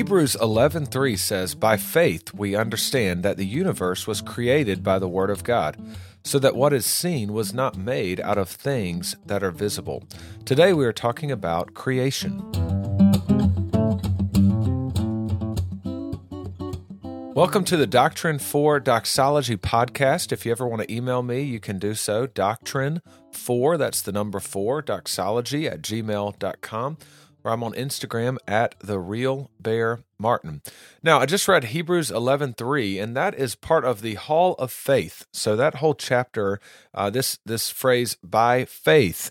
Hebrews 11:3 says, "By faith we understand that the universe was created by the Word of God, so that what is seen was not made out of things that are visible." Today we are talking about creation. Welcome to the Doctrine 4 Doxology podcast. If you ever want to email me, you can do so, doctrine4, that's the number 4, doxology@gmail.com, or I'm on Instagram at @therealbearmartyn. Now, I just read Hebrews 11:3, and that is part of the Hall of Faith. So that whole chapter, this phrase, by faith,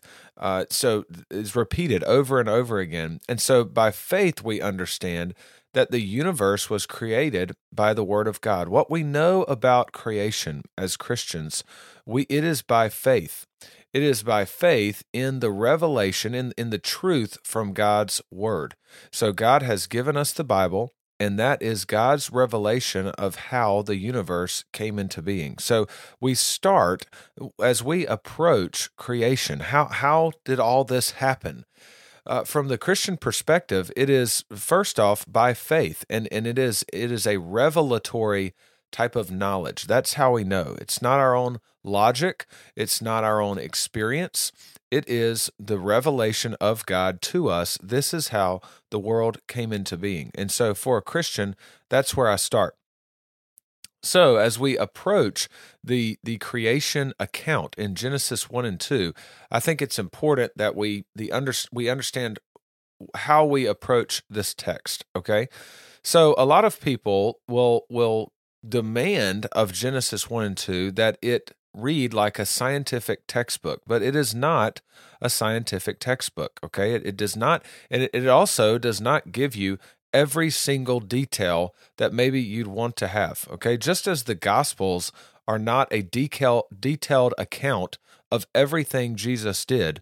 so is repeated over and over again. And so by faith we understand that the universe was created by the Word of God. What we know about creation as Christians, it is by faith. It is by faith in the revelation, in the truth from God's Word. So God has given us the Bible, and that is God's revelation of how the universe came into being. So we start, as we approach creation, how did all this happen? From the Christian perspective, it is, first off, by faith, and it is a revelatory type of knowledge. That's how we know. It's not our own logic. It's not our own experience. It is the revelation of God to us. This is how the world came into being. And so for a Christian, that's where I start. So as we approach the creation account in Genesis 1 and 2, I think it's important that we understand how we approach this text, okay? So a lot of people will demand of Genesis 1 and 2 that it read like a scientific textbook, but it is not a scientific textbook, okay? It does not, and it also does not give you every single detail that maybe you'd want to have, okay? Just as the Gospels are not a detailed account of everything Jesus did,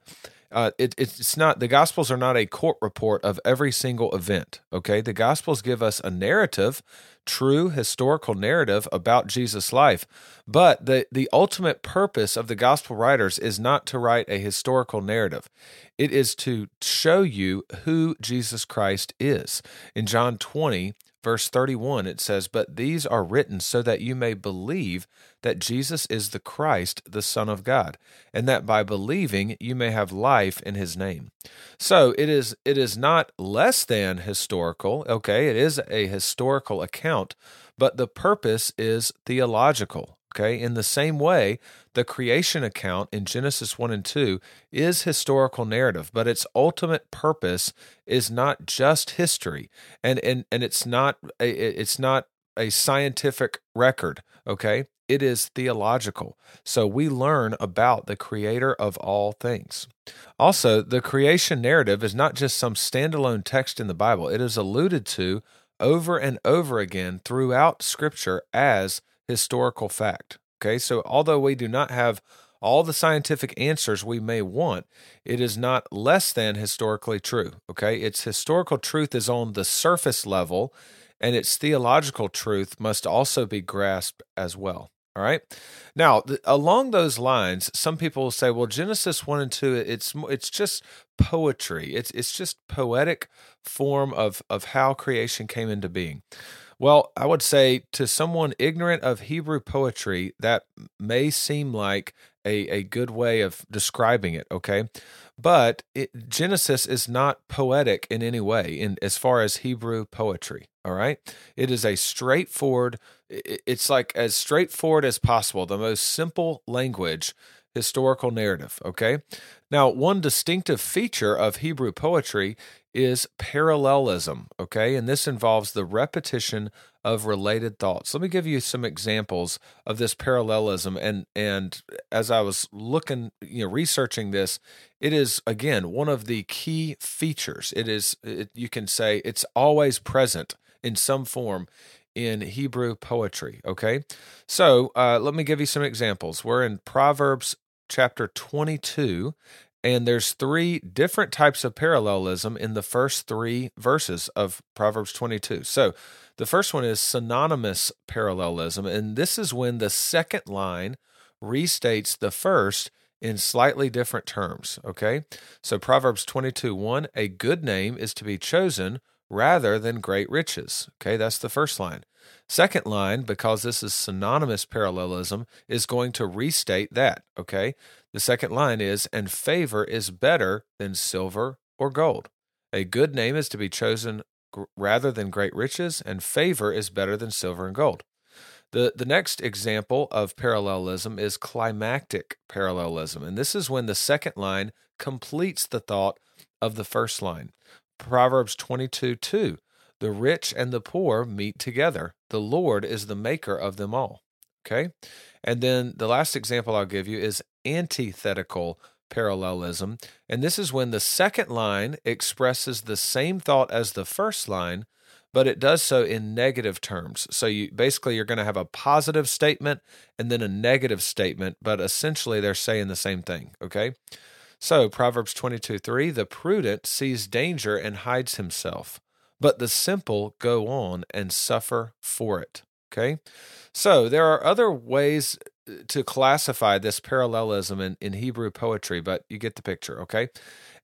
the Gospels are not a court report of every single event, okay? The Gospels give us a narrative, true historical narrative about Jesus' life, but the ultimate purpose of the Gospel writers is not to write a historical narrative. It is to show you who Jesus Christ is. In John 20, verse 31, it says, "But these are written so that you may believe that Jesus is the Christ, the Son of God, and that by believing you may have life in his name." So it is not less than historical, okay? It is a historical account, but the purpose is theological, okay? In the same way, the creation account in Genesis 1 and 2 is historical narrative, but its ultimate purpose is not just history, and it's not a scientific record, okay? It is theological. So we learn about the creator of all things. Also, the creation narrative is not just some standalone text in the Bible. It is alluded to over and over again throughout Scripture as historical fact. Okay, so although we do not have all the scientific answers we may want, it is not less than historically true. Okay, its historical truth is on the surface level, and its theological truth must also be grasped as well. All right. Now, along those lines, some people will say, "Well, Genesis 1 and 2, it's just poetry. It's just poetic form of how creation came into being." Well, I would say to someone ignorant of Hebrew poetry, that may seem like a good way of describing it, okay? But Genesis is not poetic in any way, in as far as Hebrew poetry. All right, it is a straightforward. It's like as straightforward as possible, the most simple language, historical narrative. Okay, now one distinctive feature of Hebrew poetry is parallelism. Okay, and this involves the repetition of related thoughts. Let me give you some examples of this parallelism. And as I was looking, researching this, it is again one of the key features. You can say it's always present in some form in Hebrew poetry, okay? So let me give you some examples. We're in Proverbs chapter 22, and there's three different types of parallelism in the first three verses of Proverbs 22. So the first one is synonymous parallelism, and this is when the second line restates the first in slightly different terms, okay? So Proverbs 22:1, "A good name is to be chosen rather than great riches. Okay, that's the first line. Second line, because this is synonymous parallelism, is going to restate that, okay? The second line is, and favor is better than silver or gold. A good name is to be chosen rather than great riches, and favor is better than silver and gold. The next example of parallelism is climactic parallelism, and this is when the second line completes the thought of the first line. Proverbs 22:2, the rich and the poor meet together. The Lord is the maker of them all. Okay? And then the last example I'll give you is antithetical parallelism, and this is when the second line expresses the same thought as the first line, but it does so in negative terms. So you basically, you're going to have a positive statement and then a negative statement, but essentially they're saying the same thing, okay? So Proverbs 22:3, the prudent sees danger and hides himself, but the simple go on and suffer for it, okay? So there are other ways to classify this parallelism in Hebrew poetry, but you get the picture, okay?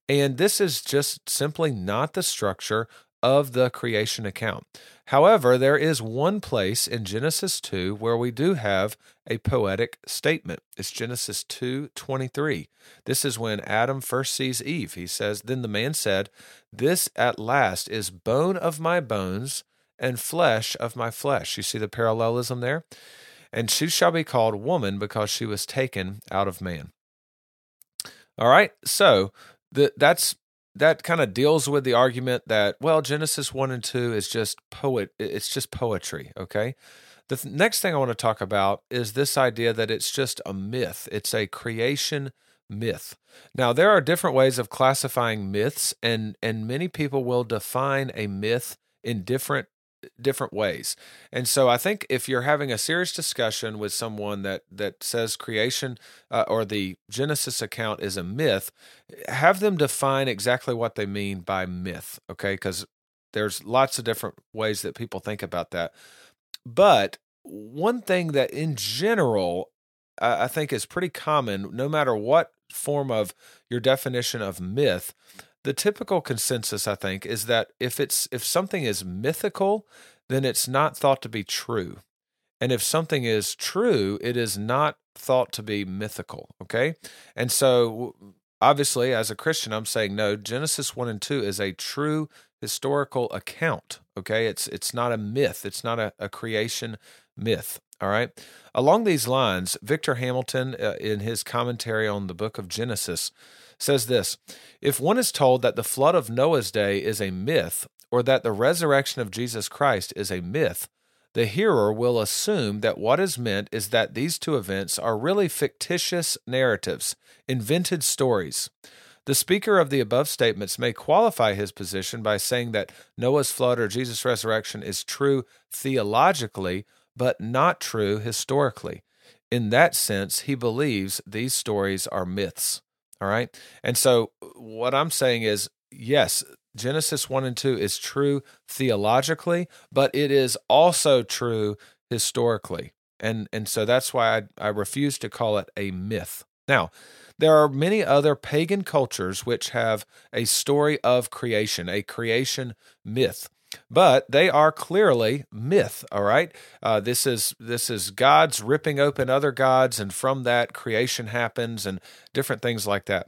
And this is just simply not the structure of the creation account. However, there is one place in Genesis 2 where we do have a poetic statement. It's Genesis 2:23. This is when Adam first sees Eve. He says, "Then the man said, 'This at last is bone of my bones and flesh of my flesh.'" You see the parallelism there? "And she shall be called woman because she was taken out of man." All right, so that kind of deals with the argument that, well, Genesis 1 and 2 is just poetry, okay? The next thing I want to talk about is this idea that it's just a myth. It's a creation myth. Now, there are different ways of classifying myths, and many people will define a myth in different ways. And so I think if you're having a serious discussion with someone that says creation or the Genesis account is a myth, have them define exactly what they mean by myth, okay? Because there's lots of different ways that people think about that. But one thing that in general I think is pretty common, no matter what form of your definition of myth, the typical consensus, I think, is that if something is mythical, then it's not thought to be true. And if something is true, it is not thought to be mythical, okay? And so, obviously, as a Christian, I'm saying, no, Genesis 1 and 2 is a true historical account, okay? It's not a myth. It's not a creation myth, all right? Along these lines, Victor Hamilton, in his commentary on the book of Genesis, says this: "If one is told that the flood of Noah's day is a myth, or that the resurrection of Jesus Christ is a myth, the hearer will assume that what is meant is that these two events are really fictitious narratives, invented stories. The speaker of the above statements may qualify his position by saying that Noah's flood or Jesus' resurrection is true theologically, but not true historically. In that sense, he believes these stories are myths." All right. And so what I'm saying is, yes, Genesis 1 and 2 is true theologically, but it is also true historically. And so that's why I refuse to call it a myth. Now, there are many other pagan cultures which have a story of creation, a creation myth, but they are clearly myth, all right? This is gods ripping open other gods, and from that, creation happens and different things like that.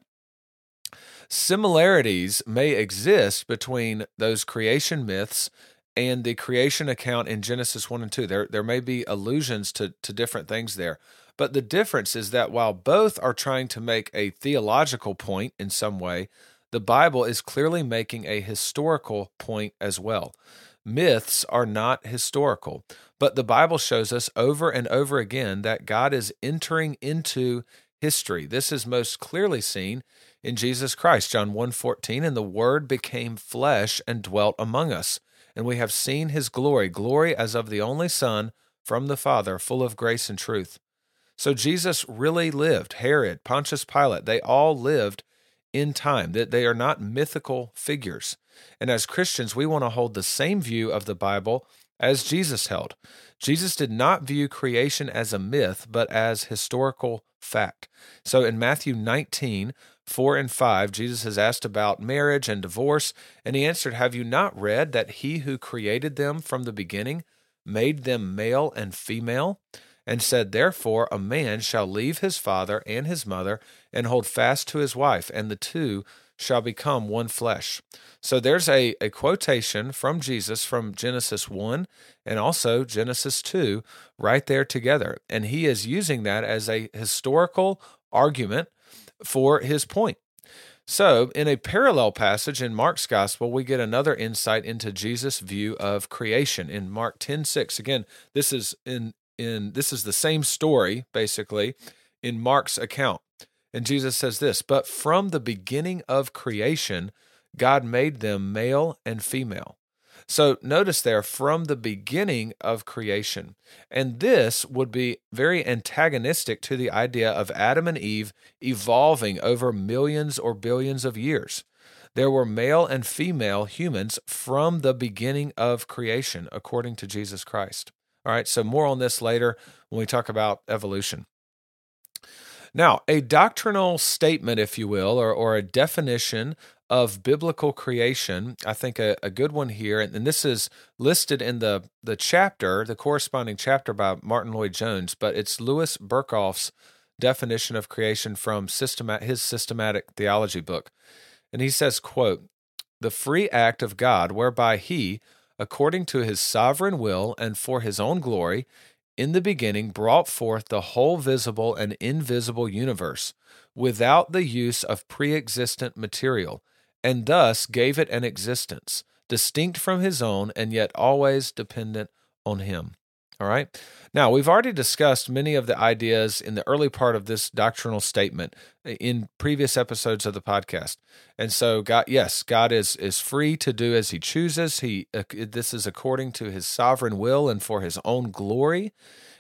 Similarities may exist between those creation myths and the creation account in Genesis 1 and 2. There may be allusions to different things there, but the difference is that while both are trying to make a theological point in some way, the Bible is clearly making a historical point as well. Myths are not historical, but the Bible shows us over and over again that God is entering into history. This is most clearly seen in Jesus Christ, John 1:14, "And the Word became flesh and dwelt among us, and we have seen his glory, glory as of the only Son from the Father, full of grace and truth." So Jesus really lived. Herod, Pontius Pilate, they all lived in time, that they are not mythical figures. And as Christians, we want to hold the same view of the Bible as Jesus held. Jesus did not view creation as a myth, but as historical fact. So in Matthew 19, 4 and 5, Jesus is asked about marriage and divorce, and he answered, "Have you not read that he who created them from the beginning made them male and female, and said, therefore, a man shall leave his father and his mother and hold fast to his wife, and the two shall become one flesh." So there's a quotation from Jesus from Genesis 1 and also Genesis 2 right there together. And he is using that as a historical argument for his point. So in a parallel passage in Mark's gospel, we get another insight into Jesus' view of creation in Mark 10:6. Again, this is this is the same story, basically, in Mark's account. And Jesus says this, "But from the beginning of creation, God made them male and female." So notice there, from the beginning of creation. And this would be very antagonistic to the idea of Adam and Eve evolving over millions or billions of years. There were male and female humans from the beginning of creation, according to Jesus Christ. All right, so more on this later when we talk about evolution. Now, a doctrinal statement, if you will, or a definition of biblical creation, I think a good one here, and this is listed in the chapter, the corresponding chapter by Martyn Lloyd Jones, but it's Louis Berkhof's definition of creation from his Systematic Theology book. And he says, quote, "The free act of God whereby he, according to his sovereign will and for his own glory, in the beginning brought forth the whole visible and invisible universe, without the use of pre-existent material, and thus gave it an existence, distinct from his own and yet always dependent on him." All right? Now, we've already discussed many of the ideas in the early part of this doctrinal statement in previous episodes of the podcast. And so, God is free to do as he chooses. This is according to his sovereign will and for his own glory.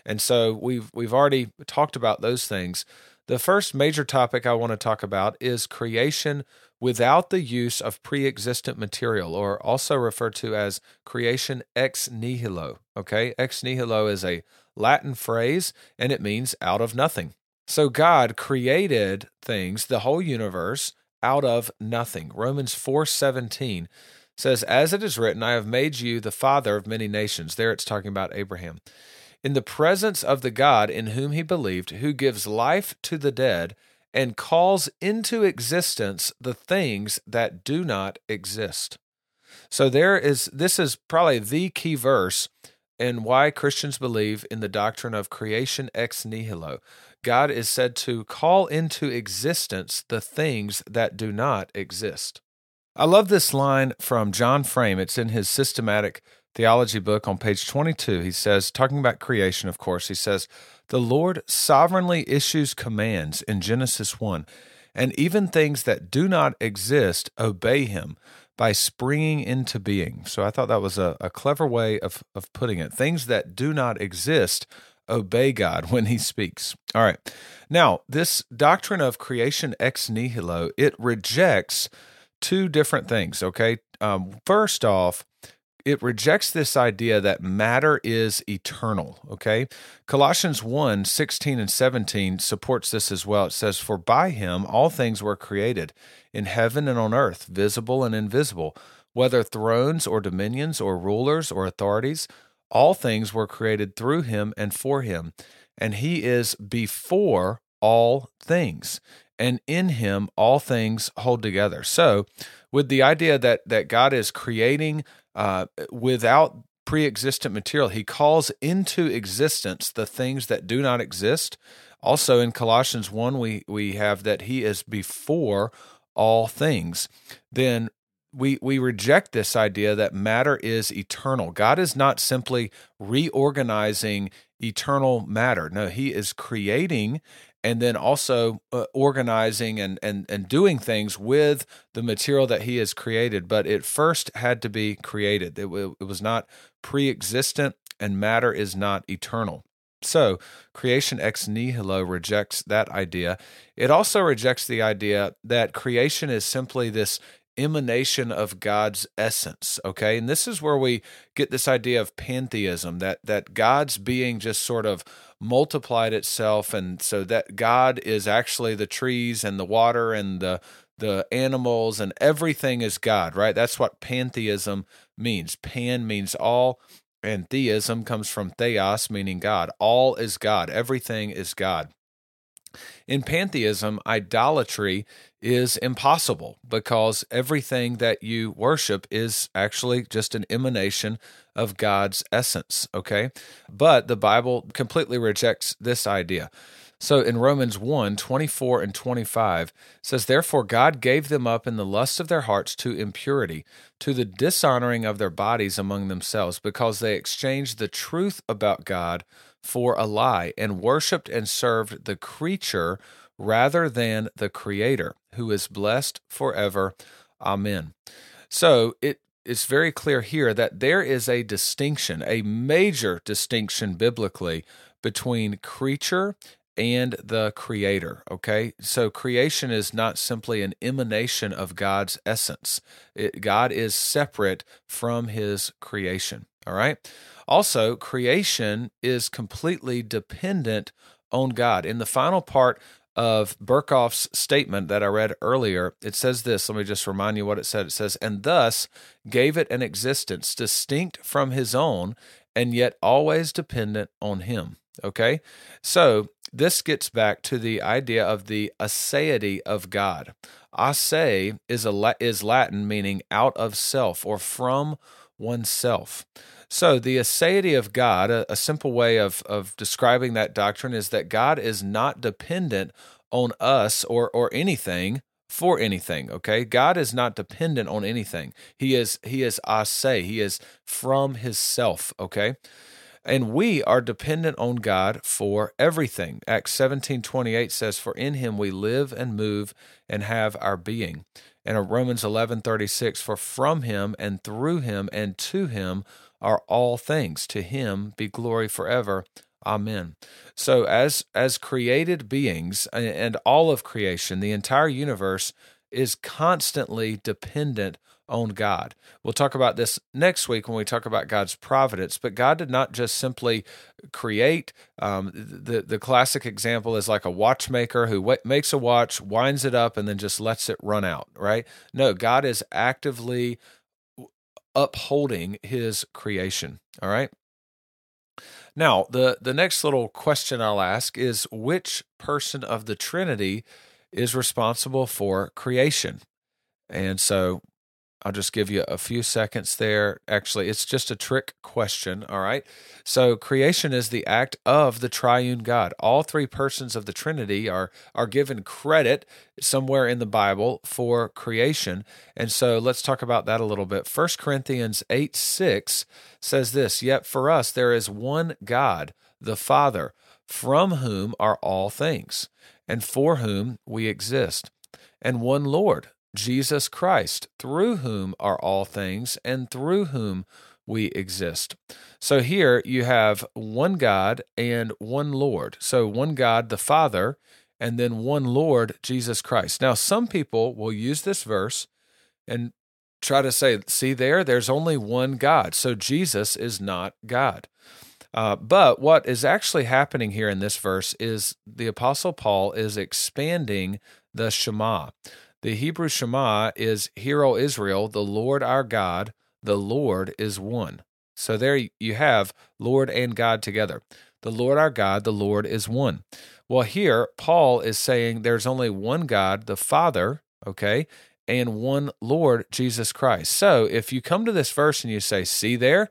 And so we've already talked about those things. The first major topic I want to talk about is creation without the use of pre-existent material, or also referred to as creation ex nihilo. Okay, ex nihilo is a Latin phrase, and it means out of nothing. So God created things, the whole universe, out of nothing. Romans 4:17 says, "As it is written, I have made you the father of many nations." There it's talking about Abraham. "In the presence of the God in whom he believed, who gives life to the dead, and calls into existence the things that do not exist." So this is probably the key verse in why Christians believe in the doctrine of creation ex nihilo. God is said to call into existence the things that do not exist. I love this line from John Frame. It's in his Systematic Theology book on page 22. He says, talking about creation, of course, he says, "The Lord sovereignly issues commands in Genesis 1, and even things that do not exist obey him by springing into being." So I thought that was a clever way of putting it. Things that do not exist obey God when he speaks. All right. Now, this doctrine of creation ex nihilo, it rejects two different things, okay? First off, it rejects this idea that matter is eternal, okay? Colossians 1:16 and 17 supports this as well. It says, "For by him all things were created, in heaven and on earth, visible and invisible, whether thrones or dominions or rulers or authorities, all things were created through him and for him. And he is before all things, and in him all things hold together." So with the idea that God is creating without pre-existent material, he calls into existence the things that do not exist. Also in Colossians 1, we have that he is before all things. Then we reject this idea that matter is eternal. God is not simply reorganizing eternal matter. No, he is creating and then also organizing and doing things with the material that he has created. But it first had to be created. It was not pre-existent, and matter is not eternal. So creation ex nihilo rejects that idea. It also rejects the idea that creation is simply this emanation of God's essence, okay? And this is where we get this idea of pantheism, that God's being just sort of multiplied itself, and so that God is actually the trees and the water and the animals, and everything is God, right? That's what pantheism means. Pan means all, and theism comes from theos, meaning God. All is God. Everything is God. In pantheism, idolatry is impossible because everything that you worship is actually just an emanation of God's essence, okay? But the Bible completely rejects this idea. So in Romans 1, 24 and 25, it says, "Therefore God gave them up in the lust of their hearts to impurity, to the dishonoring of their bodies among themselves, because they exchanged the truth about God for a lie, and worshipped and served the creature rather than the Creator, who is blessed forever. Amen." So it's very clear here that there is a distinction, a major distinction biblically, between creature and the Creator, okay? So creation is not simply an emanation of God's essence. God is separate from His creation, all right? Also, creation is completely dependent on God. In the final part of Berkhof's statement that I read earlier, it says this. Let me just remind you what it said. It says, "And thus gave it an existence distinct from His own, and yet always dependent on Him," okay? So this gets back to the idea of the aseity of God. Ase is Latin, meaning out of self or from oneself. So the aseity of God, a simple way of describing that doctrine is that God is not dependent on us or anything for anything, okay? God is not dependent on anything. He is ase, He is from His self, okay? And we are dependent on God for everything. Acts 17:28 says, "For in Him we live and move and have our being." And Romans 11:36, "For from Him and through Him and to Him are all things. To Him be glory forever. Amen." So as created beings and all of creation, the entire universe is constantly dependent on God. We'll talk about this next week when we talk about God's providence, but God did not just simply create. The classic example is like a watchmaker who makes a watch, winds it up, and then just lets it run out, right? No, God is actively upholding His creation, all right? Now, the next little question I'll ask is, which person of the Trinity is responsible for creation? And so I'll just give you a few seconds there. Actually, it's just a trick question, all right? So creation is the act of the triune God. All three persons of the Trinity are given credit somewhere in the Bible for creation. And so let's talk about that a little bit. 1 Corinthians 8:6 says this, "Yet for us there is one God, the Father, from whom are all things, and for whom we exist, and one Lord, Jesus Christ, through whom are all things, and through whom we exist." So here you have one God and one Lord. So one God, the Father, and then one Lord, Jesus Christ. Now, some people will use this verse and try to say, see there's only one God, so Jesus is not God. But what is actually happening here in this verse is the Apostle Paul is expanding the Shema. The Hebrew Shema is, "Hear, O Israel, the Lord our God, the Lord is one." So there you have Lord and God together. The Lord our God, the Lord is one. Well, here Paul is saying there's only one God, the Father, okay, and one Lord, Jesus Christ. So if you come to this verse and you say, see there,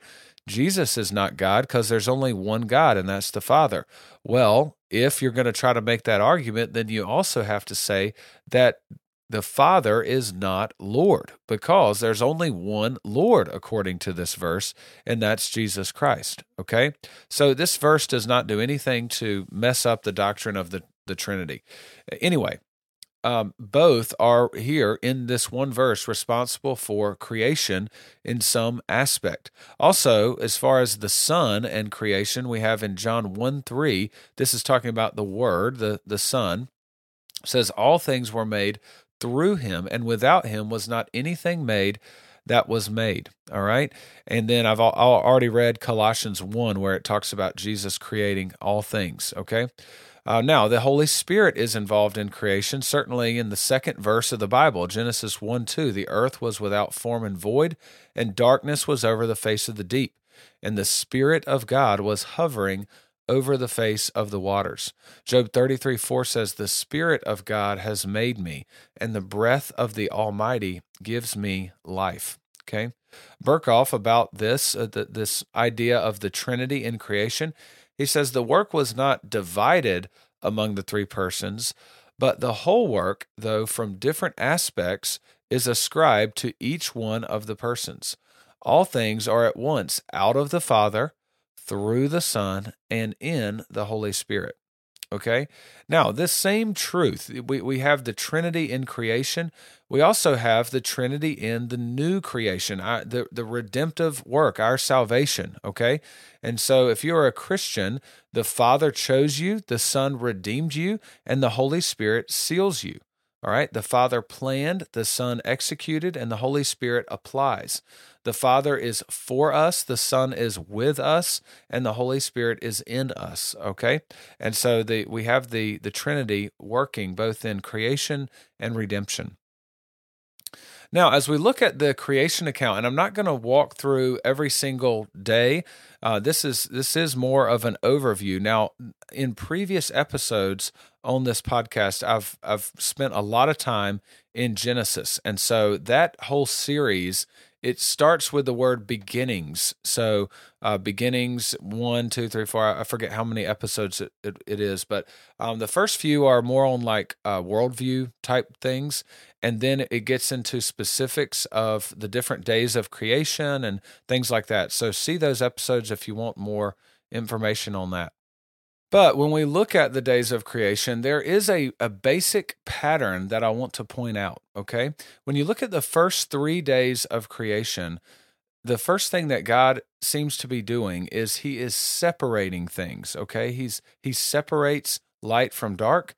Jesus is not God because there's only one God, and that's the Father. Well, if you're going to try to make that argument, then you also have to say that the Father is not Lord because there's only one Lord according to this verse, and that's Jesus Christ, okay? So this verse does not do anything to mess up the doctrine of the Trinity. Anyway, both are here in this one verse responsible for creation in some aspect. Also, as far as the Son and creation, we have in John 1:3, this is talking about the Word, the Son, says, "All things were made through him, and without him was not anything made that was made, all right? And then I've already read Colossians 1, where it talks about Jesus creating all things, okay? Now, the Holy Spirit is involved in creation, certainly in the second verse of the Bible, Genesis 1:2, the earth was without form and void, and darkness was over the face of the deep, and the Spirit of God was hovering over the face of the waters. Job 33:4 says, the Spirit of God has made me, and the breath of the Almighty gives me life. Okay? Berkhof, about this, this idea of the Trinity in creation, he says, the work was not divided among the three persons, but the whole work, though from different aspects, is ascribed to each one of the persons. All things are at once out of the Father, through the Son, and in the Holy Spirit. Okay? Now, this same truth, we have the Trinity in creation. We also have the Trinity in the new creation, the redemptive work, our salvation, okay? And so if you're a Christian, the Father chose you, the Son redeemed you, and the Holy Spirit seals you. All right, the Father planned, the Son executed, and the Holy Spirit applies. The Father is for us, the Son is with us, and the Holy Spirit is in us, okay? And so we have the Trinity working both in creation and redemption. Now, as we look at the creation account, and I'm not going to walk through every single day, this is more of an overview. Now, in previous episodes on this podcast, I've spent a lot of time in Genesis, and so that whole series, it starts with the word beginnings. So beginnings, 1, 2, 3, 4, I forget how many episodes it is, but the first few are more on like worldview type things, and then it gets into specifics of the different days of creation and things like that. So see those episodes if you want more information on that. But when we look at the days of creation, there is a basic pattern that I want to point out, okay? When you look at the first 3 days of creation, the first thing that God seems to be doing is he is separating things, okay? He separates light from dark,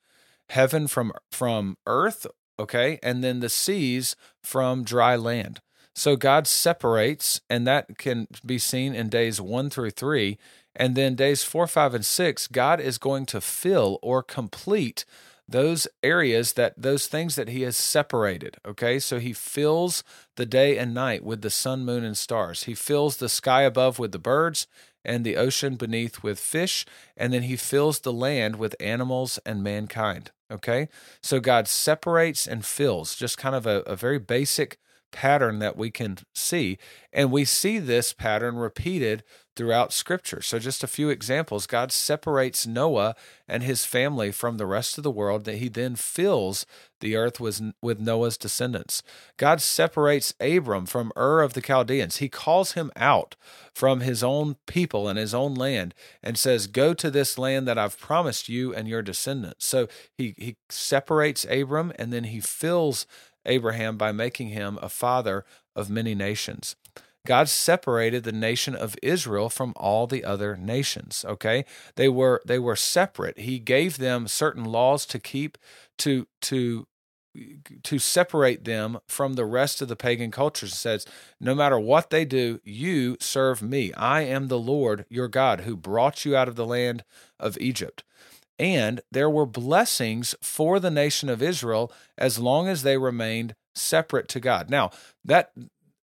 heaven from earth, okay? And then the seas from dry land. So God separates, and that can be seen in days 1 through 3, and then days 4, 5, and 6, God is going to fill or complete those areas, those things that he has separated, okay? So he fills the day and night with the sun, moon, and stars. He fills the sky above with the birds and the ocean beneath with fish, and then he fills the land with animals and mankind, okay? So God separates and fills, just kind of a very basic pattern that we can see, and we see this pattern repeated throughout Scripture. So just a few examples. God separates Noah and his family from the rest of the world, that he then fills the earth with Noah's descendants. God separates Abram from Ur of the Chaldeans. He calls him out from his own people and his own land and says, go to this land that I've promised you and your descendants. So he separates Abram, and then he fills Abraham by making him a father of many nations. God separated the nation of Israel from all the other nations, okay? They were separate. He gave them certain laws to keep to separate them from the rest of the pagan cultures. It says, no matter what they do, you serve me. I am the Lord your God who brought you out of the land of Egypt. And there were blessings for the nation of Israel as long as they remained separate to God. Now, that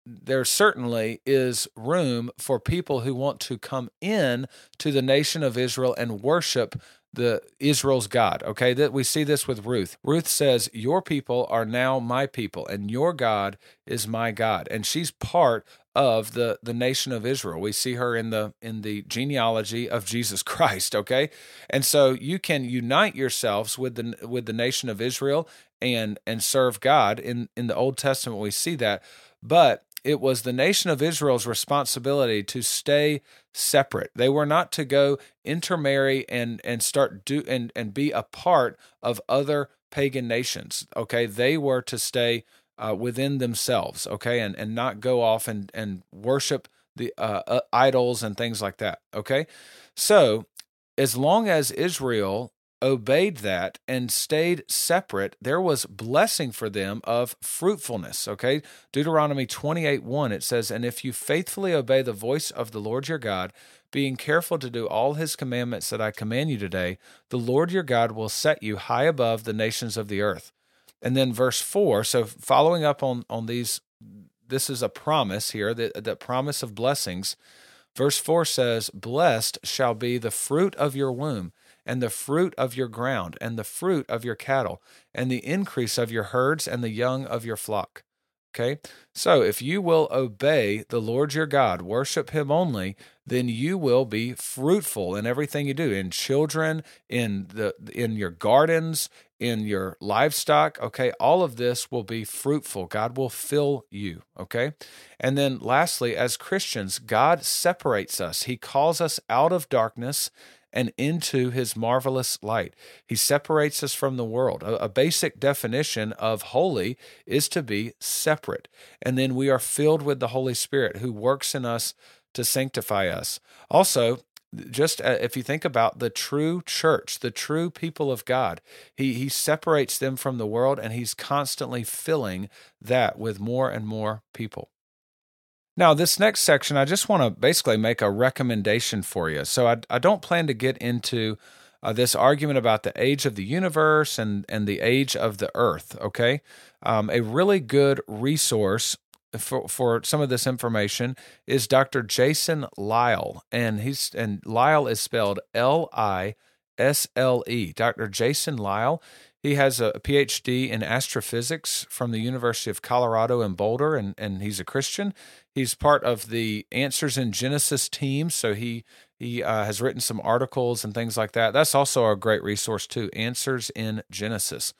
there certainly is room for people who want to come in to the nation of Israel and worship Israel's God, okay? That we see this with Ruth. Ruth says, your people are now my people, and your God is my God. And she's part of the nation of Israel. We see her in the genealogy of Jesus Christ, okay? And so you can unite yourselves with the nation of Israel and serve God. In the Old Testament, we see that. But it was the nation of Israel's responsibility to stay separate. They were not to go intermarry and be a part of other pagan nations, okay? They were to stay within themselves, okay, and not go off and worship the idols and things like that, okay? So as long as Israel obeyed that and stayed separate, there was blessing for them of fruitfulness, okay? Deuteronomy 28:1, it says, "And if you faithfully obey the voice of the Lord your God, being careful to do all his commandments that I command you today, the Lord your God will set you high above the nations of the earth." And then verse 4, so following up on these, this is a promise here, the promise of blessings. Verse 4 says, "Blessed shall be the fruit of your womb, and the fruit of your ground, and the fruit of your cattle, and the increase of your herds, and the young of your flock." Okay? So if you will obey the Lord your God, worship him only, then you will be fruitful in everything you do, in children, in your gardens, in your livestock, okay? All of this will be fruitful. God will fill you, okay? And then lastly, as Christians, God separates us. He calls us out of darkness and into his marvelous light. He separates us from the world. A basic definition of holy is to be separate. And then we are filled with the Holy Spirit who works in us to sanctify us. Also, just if you think about the true church, the true people of God, he separates them from the world, and he's constantly filling that with more and more people. Now, this next section, I just want to basically make a recommendation for you. So I don't plan to get into this argument about the age of the universe and the age of the earth, okay? A really good resource for some of this information is Dr. Jason Lisle, and Lisle is spelled Lisle. Dr. Jason Lisle. He has a PhD in astrophysics from the University of Colorado in Boulder, and he's a Christian. He's part of the Answers in Genesis team, so he has written some articles and things like that. That's also a great resource too, Answers in Genesis.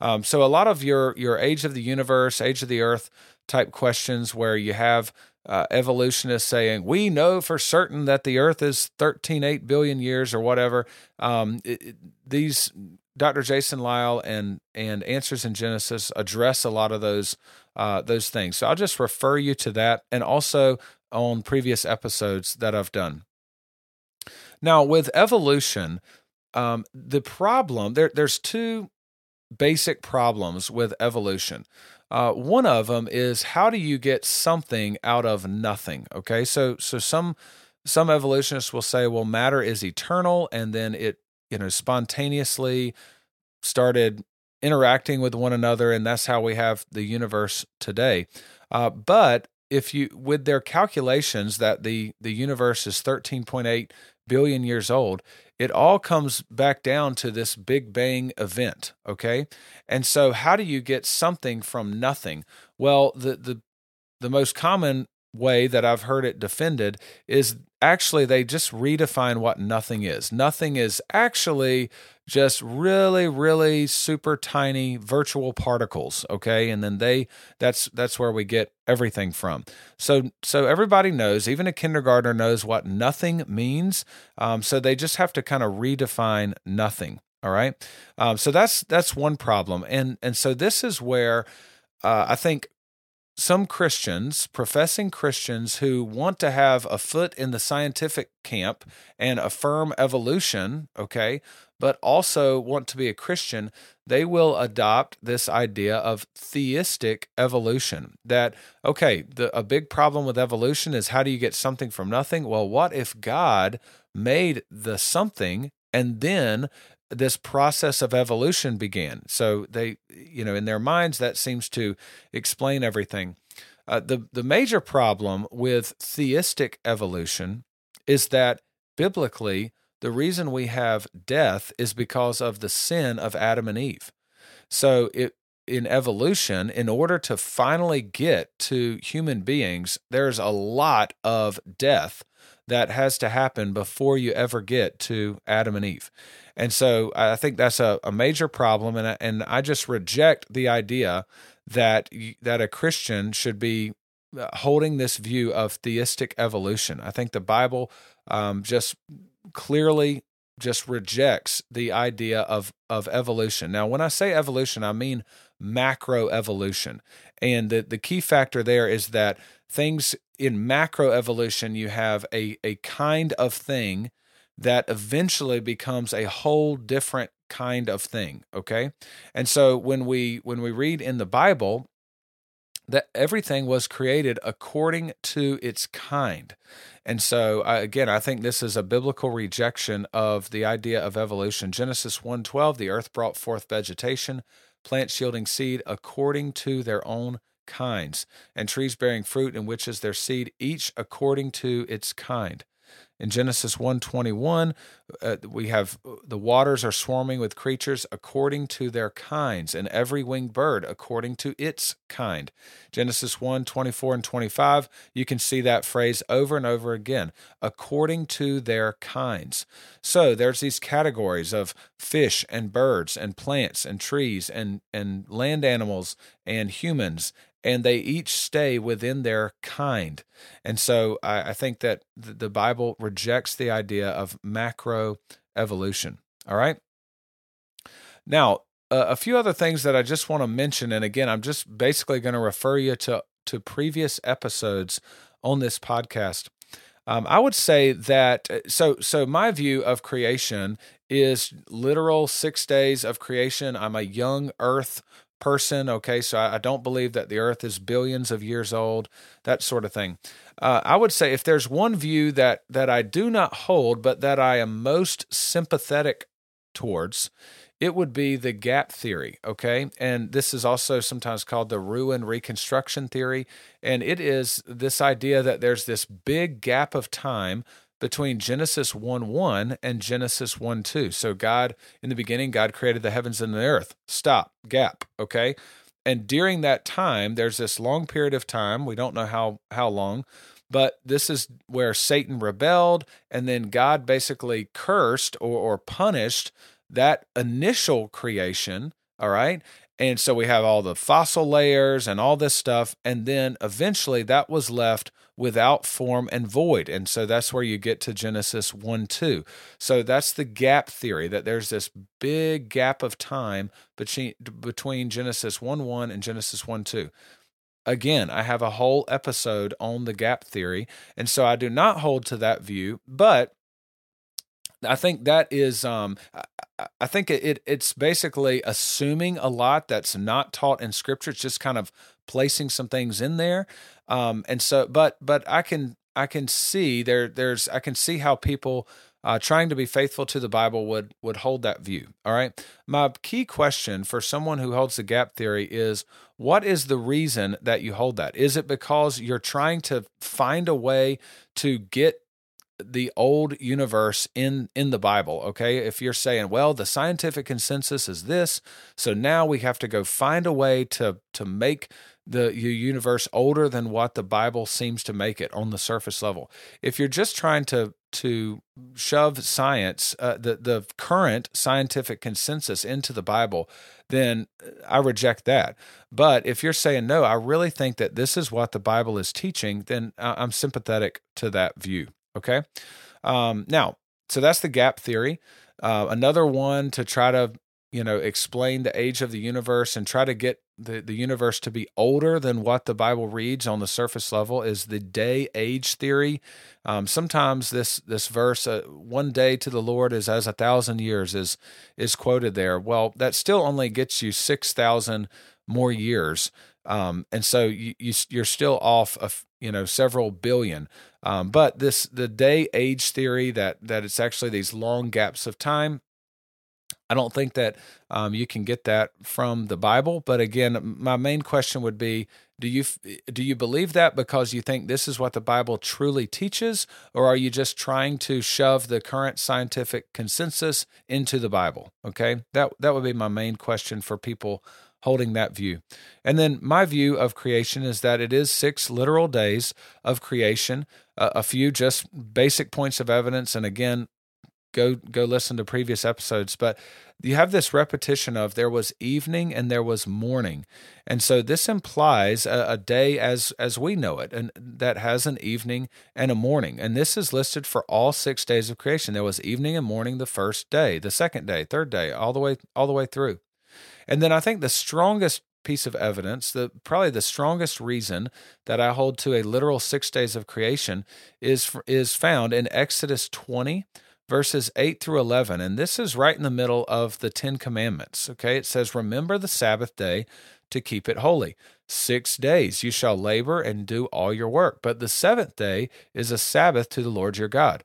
So a lot of your age of the universe, age of the earth type questions where you have evolutionists saying, we know for certain that the earth is 13.8 billion years or whatever, these... Dr. Jason Lisle and Answers in Genesis address a lot of those things. So I'll just refer you to that and also on previous episodes that I've done. Now, with evolution, the problem, there's two basic problems with evolution. One of them is, how do you get something out of nothing? Okay, so some evolutionists will say, well, matter is eternal, and then it spontaneously started interacting with one another, and that's how we have the universe today. But with their calculations that the universe is 13.8 billion years old, it all comes back down to this Big Bang event, okay? And so how do you get something from nothing? Well, the most common way that I've heard it defended is actually they just redefine what nothing is. Nothing is actually just really, really super tiny virtual particles, okay? And then that's where we get everything from. So everybody knows, even a kindergartner knows what nothing means. So they just have to kind of redefine nothing, all right? So that's one problem. And so this is where I think some Christians, professing Christians who want to have a foot in the scientific camp and affirm evolution, okay, but also want to be a Christian, they will adopt this idea of theistic evolution. That, okay, a big problem with evolution is, how do you get something from nothing? Well, what if God made the something and then this process of evolution began? So they, in their minds, that seems to explain everything. The major problem with theistic evolution is that biblically, the reason we have death is because of the sin of Adam and Eve. So in evolution, in order to finally get to human beings, there's a lot of death that has to happen before you ever get to Adam and Eve. And so I think that's a major problem, and I just reject the idea that a Christian should be holding this view of theistic evolution. I think the Bible just clearly just rejects the idea of evolution. Now, when I say evolution, I mean macroevolution. And the key factor there is that things in macroevolution, you have a kind of thing that eventually becomes a whole different kind of thing, okay? And so when we read in the Bible that everything was created according to its kind. And so, again, I think this is a biblical rejection of the idea of evolution. Genesis 1:12, the earth brought forth vegetation, plants yielding seed according to their own kinds, and trees bearing fruit in which is their seed, each according to its kind. In Genesis 1:21, we have the waters are swarming with creatures according to their kinds, and every winged bird according to its kind. Genesis 1:24 and 25, you can see that phrase over and over again, according to their kinds. So there's these categories of fish and birds and plants and trees and land animals and humans, and they each stay within their kind. And so I think that the Bible rejects the idea of macro evolution. All right? Now, a few other things that I just want to mention, and again, I'm just basically going to refer you to previous episodes on this podcast. I would say that, so my view of creation is literal 6 days of creation. I'm a young earth person, okay, so I don't believe that the earth is billions of years old, that sort of thing. I would say if there's one view that I do not hold, but that I am most sympathetic towards, it would be the gap theory, okay? And this is also sometimes called the ruin reconstruction theory, and it is this idea that there's this big gap of time between Genesis 1:1 and Genesis 1:2. So God, in the beginning, God created the heavens and the earth. Stop, gap, okay? And during that time, there's this long period of time, we don't know how long, but this is where Satan rebelled, and then God basically cursed or punished that initial creation, all right? And so we have all the fossil layers and all this stuff, and then eventually that was left without form and void. And so that's where you get to Genesis 1:2. So that's the gap theory, that there's this big gap of time between Genesis 1:1 and Genesis 1:2. Again, I have a whole episode on the gap theory, and so I do not hold to that view, but I think that is, I think it's basically assuming a lot that's not taught in Scripture. It's just kind of placing some things in there, and so. But I can see there's I can see how people trying to be faithful to the Bible would hold that view. All right. My key question for someone who holds the gap theory is, what is the reason that you hold that? Is it because you're trying to find a way to get the old universe in the Bible, okay? If you're saying, well, the scientific consensus is this, so now we have to go find a way to make the universe older than what the Bible seems to make it on the surface level. If you're just trying to shove science, the current scientific consensus into the Bible, then I reject that. But if you're saying, no, I really think that this is what the Bible is teaching, then I'm sympathetic to that view. Okay. Now, so that's the gap theory. Another one to try to, explain the age of the universe and try to get the universe to be older than what the Bible reads on the surface level is the day age theory. Sometimes this verse, one day to the Lord is as 1,000 years is quoted there. Well, that still only gets you 6,000 more years. And so you're still off of, several billion. But the day age theory that it's actually these long gaps of time, I don't think that you can get that from the Bible. But again, my main question would be, do you believe that because you think this is what the Bible truly teaches, or are you just trying to shove the current scientific consensus into the Bible? Okay, that would be my main question for people holding that view. And then my view of creation is that it is 6 literal days of creation, a few just basic points of evidence, and again, go listen to previous episodes, but you have this repetition of there was evening and there was morning. And so this implies a day as we know it, and that has an evening and a morning. And this is listed for all 6 days of creation. There was evening and morning the first day, the second day, third day, all the way through. And then I think the strongest piece of evidence, probably the strongest reason that I hold to a literal 6 days of creation is found in Exodus 20, verses 8 through 11, and this is right in the middle of the Ten Commandments, okay? It says, remember the Sabbath day to keep it holy. 6 days you shall labor and do all your work, but the seventh day is a Sabbath to the Lord your God.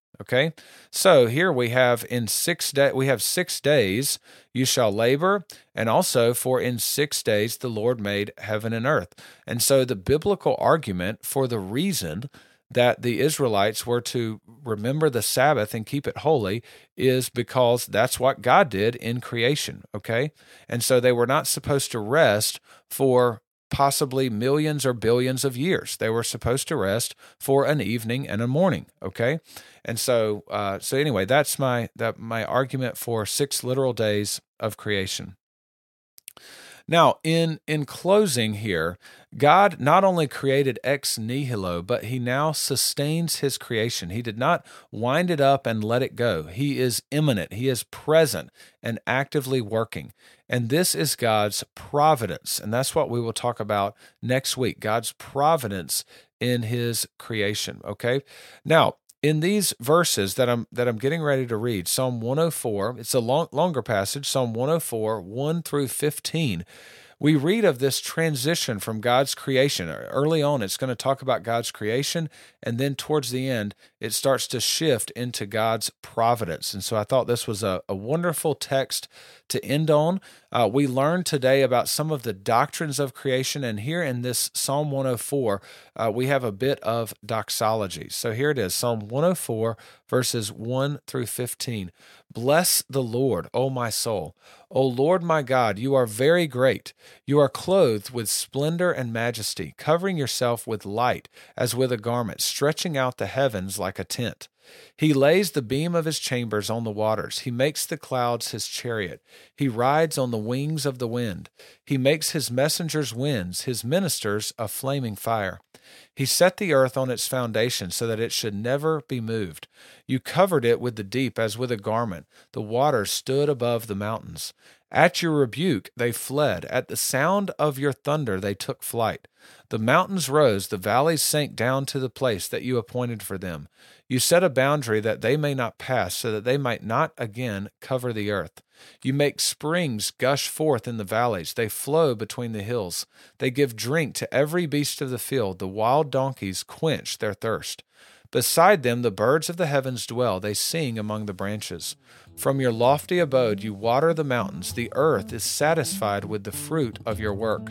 Okay, so here we have in 6 days you shall labor, and also for in 6 days the Lord made heaven and earth. And so the biblical argument for the reason that the Israelites were to remember the Sabbath and keep it holy is because that's what God did in creation. Okay, and so they were not supposed to rest for possibly millions or billions of years. They were supposed to rest for an evening and a morning. Okay, and so anyway, that's my argument for 6 literal days of creation. Now, in closing here, God not only created ex nihilo, but he now sustains his creation. He did not wind it up and let it go. He is immanent. He is present and actively working. And this is God's providence. And that's what we will talk about next week, God's providence in his creation, okay? Now, in these verses that I'm getting ready to read, Psalm 104, it's a longer passage, Psalm 104, 1 through 15, we read of this transition from God's creation. Early on, it's going to talk about God's creation, and then towards the end, it starts to shift into God's providence. And so I thought this was a wonderful text to end on. We learned today about some of the doctrines of creation, and here in this Psalm 104, we have a bit of doxology. So here it is, Psalm 104, verses 1 through 15. Bless the Lord, O my soul. O Lord my God, you are very great. You are clothed with splendor and majesty, covering yourself with light as with a garment, stretching out the heavens like a tent. He lays the beam of his chambers on the waters. He makes the clouds his chariot. He rides on the wings of the wind. He makes his messengers winds, his ministers a flaming fire. He set the earth on its foundation so that it should never be moved. You covered it with the deep as with a garment. The waters stood above the mountains. At your rebuke they fled. At the sound of your thunder they took flight. The mountains rose, the valleys sank down to the place that you appointed for them. You set a boundary that they may not pass, so that they might not again cover the earth. You make springs gush forth in the valleys. They flow between the hills. They give drink to every beast of the field. The wild donkeys quench their thirst. Beside them the birds of the heavens dwell. They sing among the branches. From your lofty abode you water the mountains. The earth is satisfied with the fruit of your work.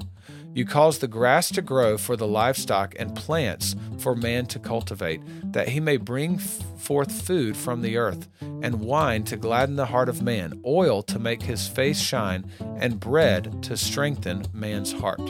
You cause the grass to grow for the livestock and plants for man to cultivate, that he may bring forth food from the earth, and wine to gladden the heart of man, oil to make his face shine, and bread to strengthen man's heart.